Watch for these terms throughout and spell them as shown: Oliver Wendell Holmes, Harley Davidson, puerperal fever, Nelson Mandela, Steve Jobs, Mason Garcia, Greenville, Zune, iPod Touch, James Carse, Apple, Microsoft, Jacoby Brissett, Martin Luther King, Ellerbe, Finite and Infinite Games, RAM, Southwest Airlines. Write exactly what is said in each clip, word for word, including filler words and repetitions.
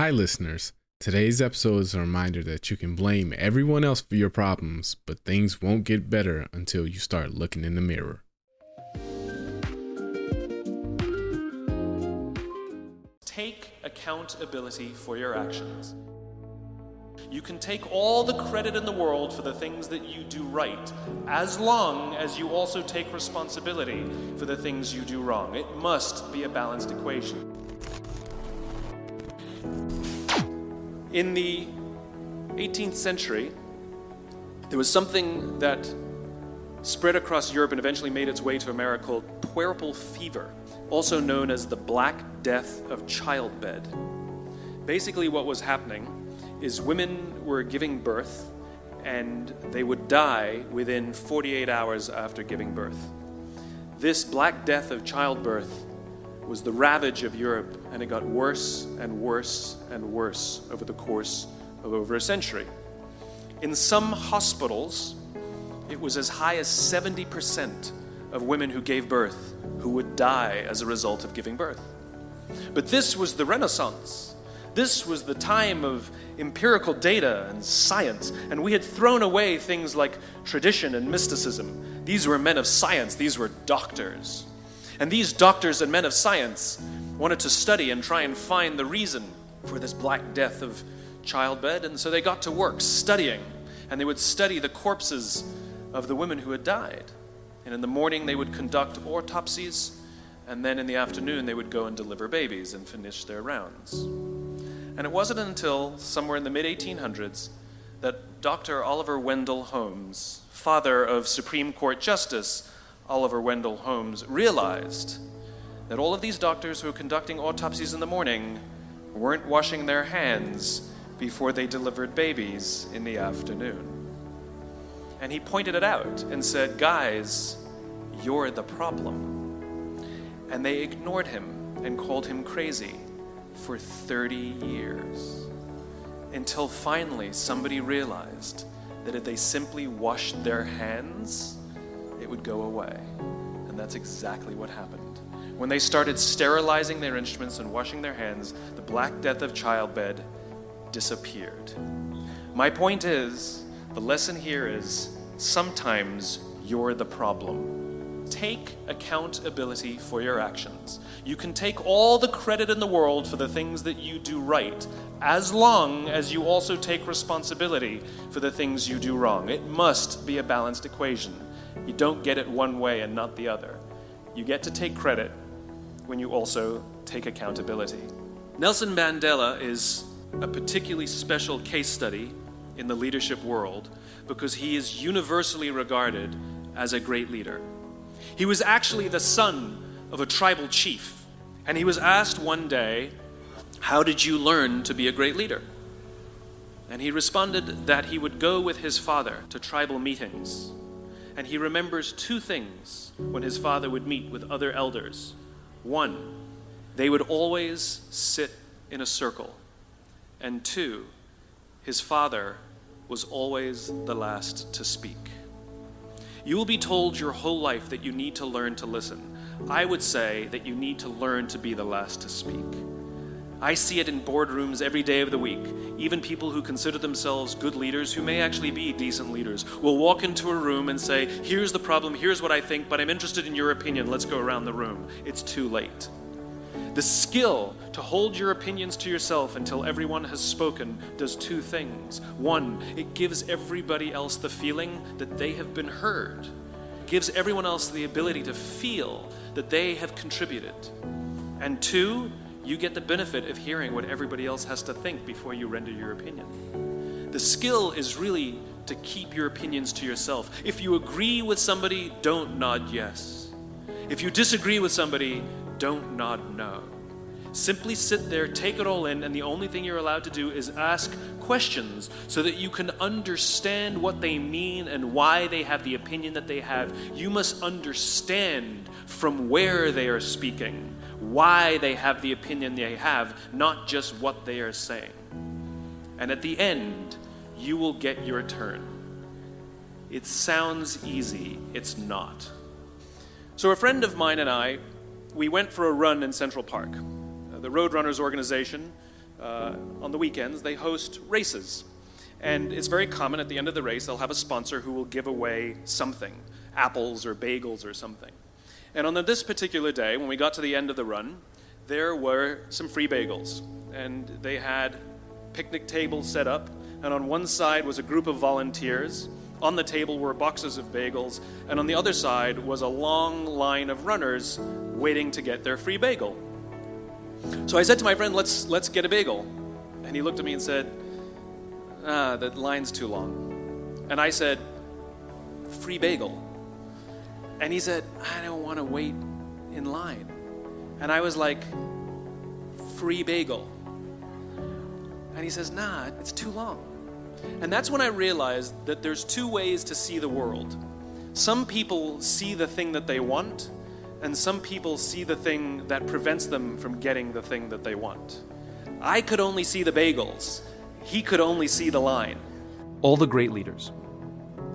Hi listeners, today's episode is a reminder that you can blame everyone else for your problems, but things won't get better until you start looking in the mirror. Take accountability for your actions. You can take all the credit in the world for the things that you do right, as long as you also take responsibility for the things you do wrong. It must be a balanced equation. In the eighteenth century, there was something that spread across Europe and eventually made its way to America called puerperal fever, also known as the Black Death of childbed. Basically, what was happening is women were giving birth and they would die within forty-eight hours after giving birth. This Black Death of childbirth was the ravage of Europe, and it got worse and worse and worse over the course of over a century. In some hospitals, it was as high as seventy percent of women who gave birth who would die as a result of giving birth. But this was the Renaissance. This was the time of empirical data and science, and we had thrown away things like tradition and mysticism. These were men of science, these were doctors. And these doctors and men of science wanted to study and try and find the reason for this Black Death of childbed. And so they got to work studying, and they would study the corpses of the women who had died. And in the morning they would conduct autopsies, and then in the afternoon they would go and deliver babies and finish their rounds. And it wasn't until somewhere in the mid eighteen hundreds that Doctor Oliver Wendell Holmes, father of Supreme Court Justice Oliver Wendell Holmes, realized that all of these doctors who were conducting autopsies in the morning weren't washing their hands before they delivered babies in the afternoon. And he pointed it out and said, "Guys, you're the problem." And they ignored him and called him crazy for thirty years, until finally somebody realized that if they simply washed their hands, would go away. And that's exactly what happened. When they started sterilizing their instruments and washing their hands, the Black Death of childbed disappeared. My point is, the lesson here is, sometimes you're the problem. Take accountability for your actions. You can take all the credit in the world for the things that you do right, as long as you also take responsibility for the things you do wrong. It must be a balanced equation. You don't get it one way and not the other. You get to take credit when you also take accountability. Nelson Mandela is a particularly special case study in the leadership world because he is universally regarded as a great leader. He was actually the son of a tribal chief, and he was asked one day, "How did you learn to be a great leader?" And he responded that he would go with his father to tribal meetings. And he remembers two things when his father would meet with other elders. One, they would always sit in a circle. And two, his father was always the last to speak. You will be told your whole life that you need to learn to listen. I would say that you need to learn to be the last to speak. I see it in boardrooms every day of the week. Even people who consider themselves good leaders, who may actually be decent leaders, will walk into a room and say, "Here's the problem, here's what I think, but I'm interested in your opinion, let's go around the room." It's too late. The skill to hold your opinions to yourself until everyone has spoken does two things. One, it gives everybody else the feeling that they have been heard. It gives everyone else the ability to feel that they have contributed. And two, you get the benefit of hearing what everybody else has to think before you render your opinion. The skill is really to keep your opinions to yourself. If you agree with somebody, don't nod yes. If you disagree with somebody, don't nod no. Simply sit there, take it all in, and the only thing you're allowed to do is ask questions so that you can understand what they mean and why they have the opinion that they have. You must understand from where they are speaking, why they have the opinion they have, not just what they are saying. And at the end, you will get your turn. It sounds easy, it's not. So a friend of mine and I, we went for a run in Central Park. The Roadrunners organization uh, on the weekends, they host races. And it's very common at the end of the race, they'll have a sponsor who will give away something, apples or bagels or something. And on this particular day, when we got to the end of the run, there were some free bagels. And they had picnic tables set up, and on one side was a group of volunteers. On the table were boxes of bagels, and on the other side was a long line of runners waiting to get their free bagel. So I said to my friend, let's let's get a bagel. And he looked at me and said, ah, the line's too long. And I said, free bagel. And he said, I don't want to wait in line. And I was like, free bagel. And he says, nah, it's too long. And that's when I realized that there's two ways to see the world. Some people see the thing that they want, and some people see the thing that prevents them from getting the thing that they want. I could only see the bagels. He could only see the line. All the great leaders,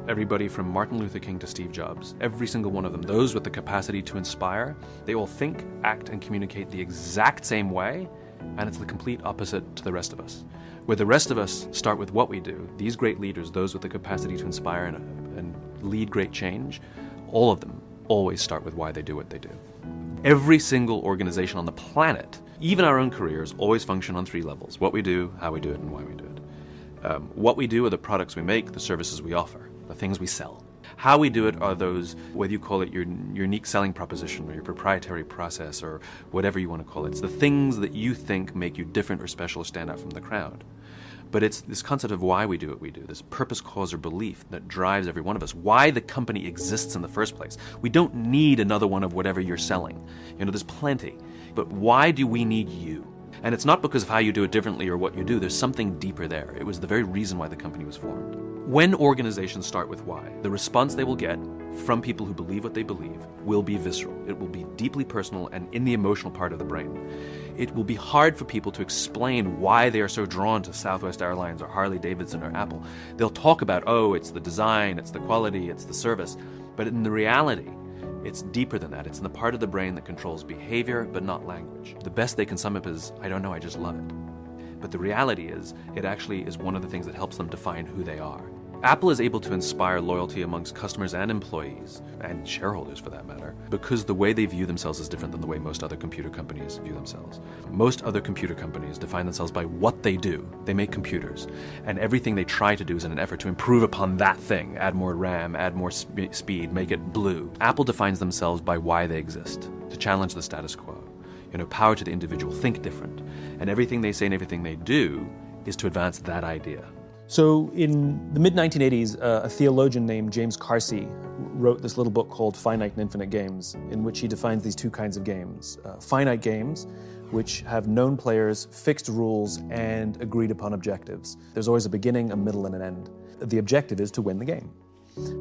everybody from Martin Luther King to Steve Jobs, every single one of them, those with the capacity to inspire, they all think, act, and communicate the exact same way, and it's the complete opposite to the rest of us. Where the rest of us start with what we do, these great leaders, those with the capacity to inspire and, and lead great change, all of them always start with why they do what they do. Every single organization on the planet, even our own careers, always function on three levels: what we do, how we do it, and why we do it. Um, what we do are the products we make, the services we offer, the things we sell. How we do it are those, whether you call it your unique selling proposition or your proprietary process or whatever you want to call it, it's the things that you think make you different or special or stand out from the crowd. But it's this concept of why we do what we do, this purpose, cause, or belief that drives every one of us, why the company exists in the first place. We don't need another one of whatever you're selling. You know, there's plenty. But why do we need you? And it's not because of how you do it differently or what you do. There's something deeper there. It was the very reason why the company was formed. When organizations start with why, the response they will get from people who believe what they believe will be visceral. It will be deeply personal and in the emotional part of the brain. It will be hard for people to explain why they are so drawn to Southwest Airlines or Harley Davidson or Apple. They'll talk about, oh, it's the design, it's the quality, it's the service. But in the reality, it's deeper than that. It's in the part of the brain that controls behavior, but not language. The best they can sum up is, I don't know, I just love it. But the reality is, it actually is one of the things that helps them define who they are. Apple is able to inspire loyalty amongst customers and employees, and shareholders for that matter, because the way they view themselves is different than the way most other computer companies view themselves. Most other computer companies define themselves by what they do. They make computers, and everything they try to do is in an effort to improve upon that thing, add more RAM, add more sp- speed, make it blue. Apple defines themselves by why they exist, to challenge the status quo. You know, power to the individual, think different. And everything they say and everything they do is to advance that idea. So in the mid nineteen eighties, uh, a theologian named James Carse wrote this little book called Finite and Infinite Games, in which he defines these two kinds of games. Uh, finite games, which have known players, fixed rules, and agreed upon objectives. There's always a beginning, a middle, and an end. The objective is to win the game.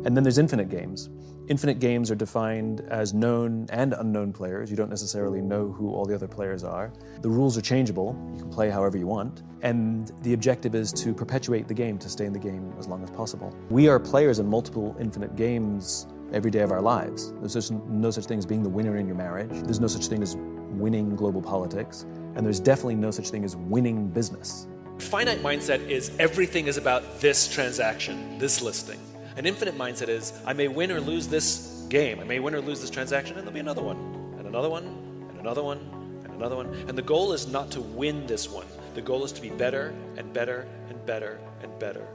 And then there's infinite games. Infinite games are defined as known and unknown players. You don't necessarily know who all the other players are. The rules are changeable. You can play however you want. And the objective is to perpetuate the game, to stay in the game as long as possible. We are players in multiple infinite games every day of our lives. There's no such thing as being the winner in your marriage. There's no such thing as winning global politics. And there's definitely no such thing as winning business. Finite mindset is everything is about this transaction, this listing. An infinite mindset is, I may win or lose this game, I may win or lose this transaction, and there'll be another one, and another one, and another one, and another one. And the goal is not to win this one. The goal is to be better, and better, and better, and better.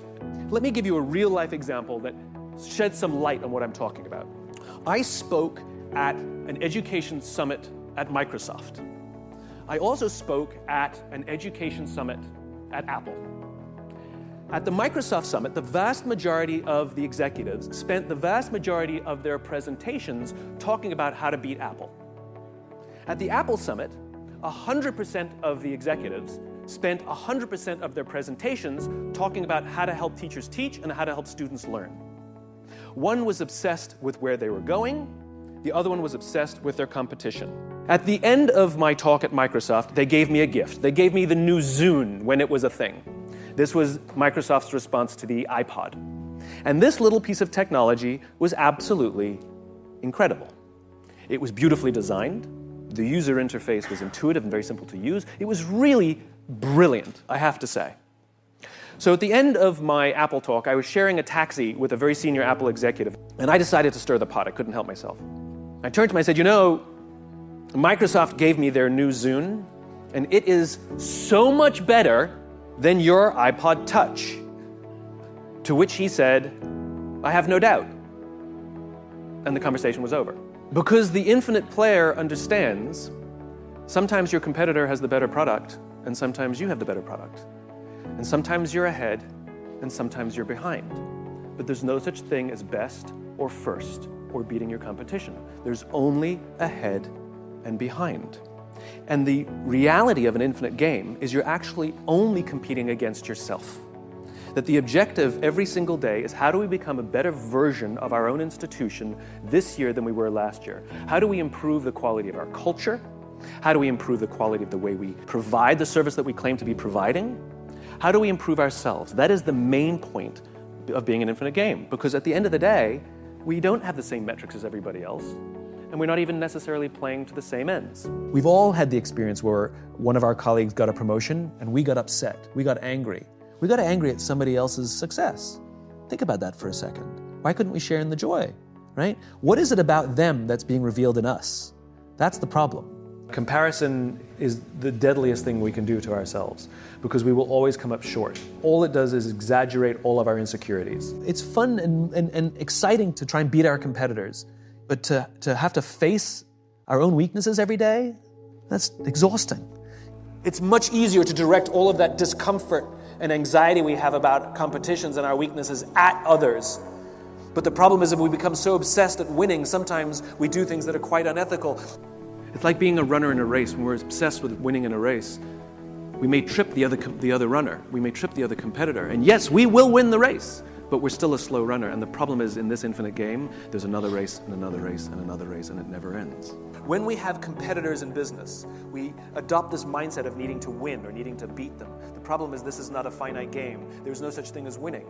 Let me give you a real-life example that sheds some light on what I'm talking about. I spoke at an education summit at Microsoft. I also spoke at an education summit at Apple. At the Microsoft Summit, the vast majority of the executives spent the vast majority of their presentations talking about how to beat Apple. At the Apple Summit, one hundred percent of the executives spent one hundred percent of their presentations talking about how to help teachers teach and how to help students learn. One was obsessed with where they were going, the other one was obsessed with their competition. At the end of my talk at Microsoft, they gave me a gift. They gave me the new Zune when it was a thing. This was Microsoft's response to the iPod. And this little piece of technology was absolutely incredible. It was beautifully designed. The user interface was intuitive and very simple to use. It was really brilliant, I have to say. So at the end of my Apple talk, I was sharing a taxi with a very senior Apple executive, and I decided to stir the pot. I couldn't help myself. I turned to him, I said, you know, Microsoft gave me their new Zune, and it is so much better than your iPod Touch. To which he said, I have no doubt. And the conversation was over. Because the infinite player understands, sometimes your competitor has the better product, and sometimes you have the better product. And sometimes you're ahead, and sometimes you're behind. But there's no such thing as best or first or beating your competition. There's only ahead and behind. And the reality of an infinite game is you're actually only competing against yourself. That the objective every single day is how do we become a better version of our own institution this year than we were last year? How do we improve the quality of our culture? How do we improve the quality of the way we provide the service that we claim to be providing? How do we improve ourselves? That is the main point of being an infinite game, because at the end of the day, we don't have the same metrics as everybody else, and we're not even necessarily playing to the same ends. We've all had the experience where one of our colleagues got a promotion, and we got upset, we got angry. We got angry at somebody else's success. Think about that for a second. Why couldn't we share in the joy, right? What is it about them that's being revealed in us? That's the problem. Comparison is the deadliest thing we can do to ourselves, because we will always come up short. All it does is exaggerate all of our insecurities. It's fun and, and, and exciting to try and beat our competitors, but to, to have to face our own weaknesses every day, that's exhausting. It's much easier to direct all of that discomfort and anxiety we have about competitions and our weaknesses at others. But the problem is if we become so obsessed at winning, sometimes we do things that are quite unethical. It's like being a runner in a race. When we're obsessed with winning in a race, we may trip the other the other runner. We may trip the other competitor. And yes, we will win the race, but we're still a slow runner. And the problem is in this infinite game, there's another race and another race and another race, and it never ends. When we have competitors in business, we adopt this mindset of needing to win or needing to beat them. The problem is this is not a finite game. There's no such thing as winning.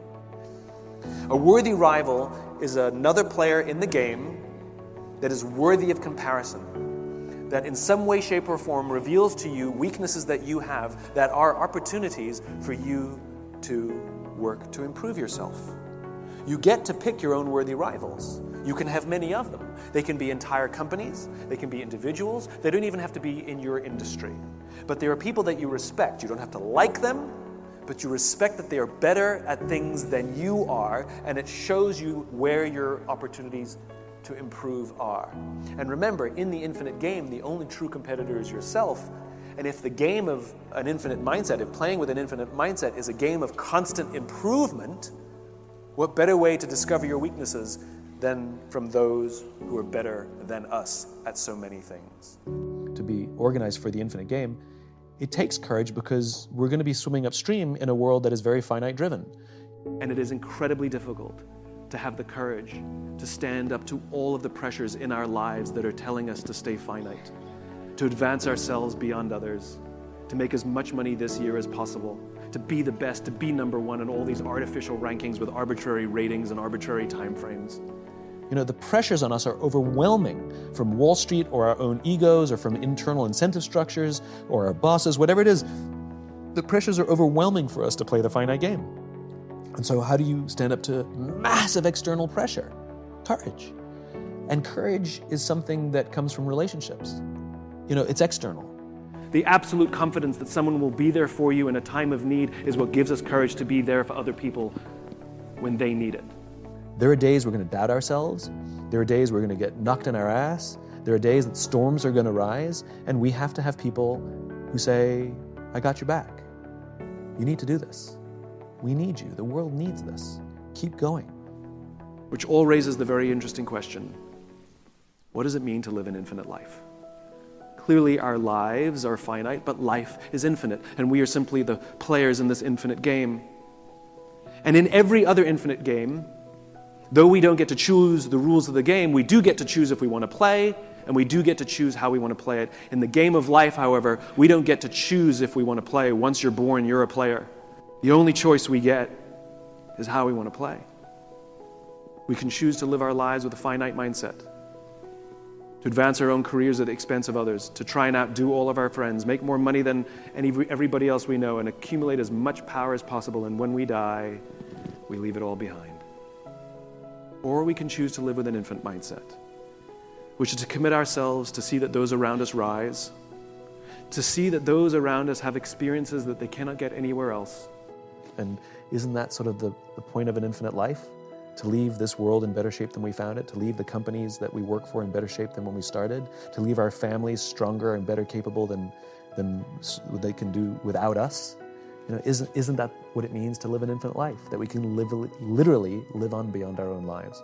A worthy rival is another player in the game that is worthy of comparison, that in some way, shape, or form reveals to you weaknesses that you have that are opportunities for you to work to improve yourself. You get to pick your own worthy rivals. You can have many of them. They can be entire companies. They can be individuals. They don't even have to be in your industry. But there are people that you respect. You don't have to like them, but you respect that they are better at things than you are, and it shows you where your opportunities to improve are. And remember, in the infinite game, the only true competitor is yourself. And if the game of an infinite mindset, if playing with an infinite mindset is a game of constant improvement, what better way to discover your weaknesses than from those who are better than us at so many things? To be organized for the infinite game, it takes courage, because we're going to be swimming upstream in a world that is very finite driven. And it is incredibly difficult to have the courage to stand up to all of the pressures in our lives that are telling us to stay finite, to advance ourselves beyond others, to make as much money this year as possible, to be the best, to be number one in all these artificial rankings with arbitrary ratings and arbitrary timeframes. You know, the pressures on us are overwhelming, from Wall Street or our own egos or from internal incentive structures or our bosses, whatever it is. The pressures are overwhelming for us to play the finite game. And so how do you stand up to massive external pressure? Courage. And courage is something that comes from relationships. You know, it's external. The absolute confidence that someone will be there for you in a time of need is what gives us courage to be there for other people when they need it. There are days we're going to doubt ourselves. There are days we're going to get knocked in our ass. There are days that storms are going to rise. And we have to have people who say, I got your back. You need to do this. We need you. The world needs this. Keep going. Which all raises the very interesting question, what does it mean to live an infinite life? Clearly our lives are finite, but life is infinite, and we are simply the players in this infinite game. And in every other infinite game, though we don't get to choose the rules of the game, we do get to choose if we want to play, and we do get to choose how we want to play it. In the game of life, however, we don't get to choose if we want to play. Once you're born, you're a player. The only choice we get is how we want to play. We can choose to live our lives with a finite mindset, to advance our own careers at the expense of others, to try and outdo all of our friends, make more money than any, everybody else we know, and accumulate as much power as possible, and when we die, we leave it all behind. Or we can choose to live with an infant mindset, which is to commit ourselves to see that those around us rise, to see that those around us have experiences that they cannot get anywhere else. And isn't that sort of the, the point of an infinite life? To leave this world in better shape than we found it, to leave the companies that we work for in better shape than when we started, to leave our families stronger and better capable than, than they can do without us. You know, isn't, isn't that what it means to live an infinite life, that we can live, literally live on beyond our own lives?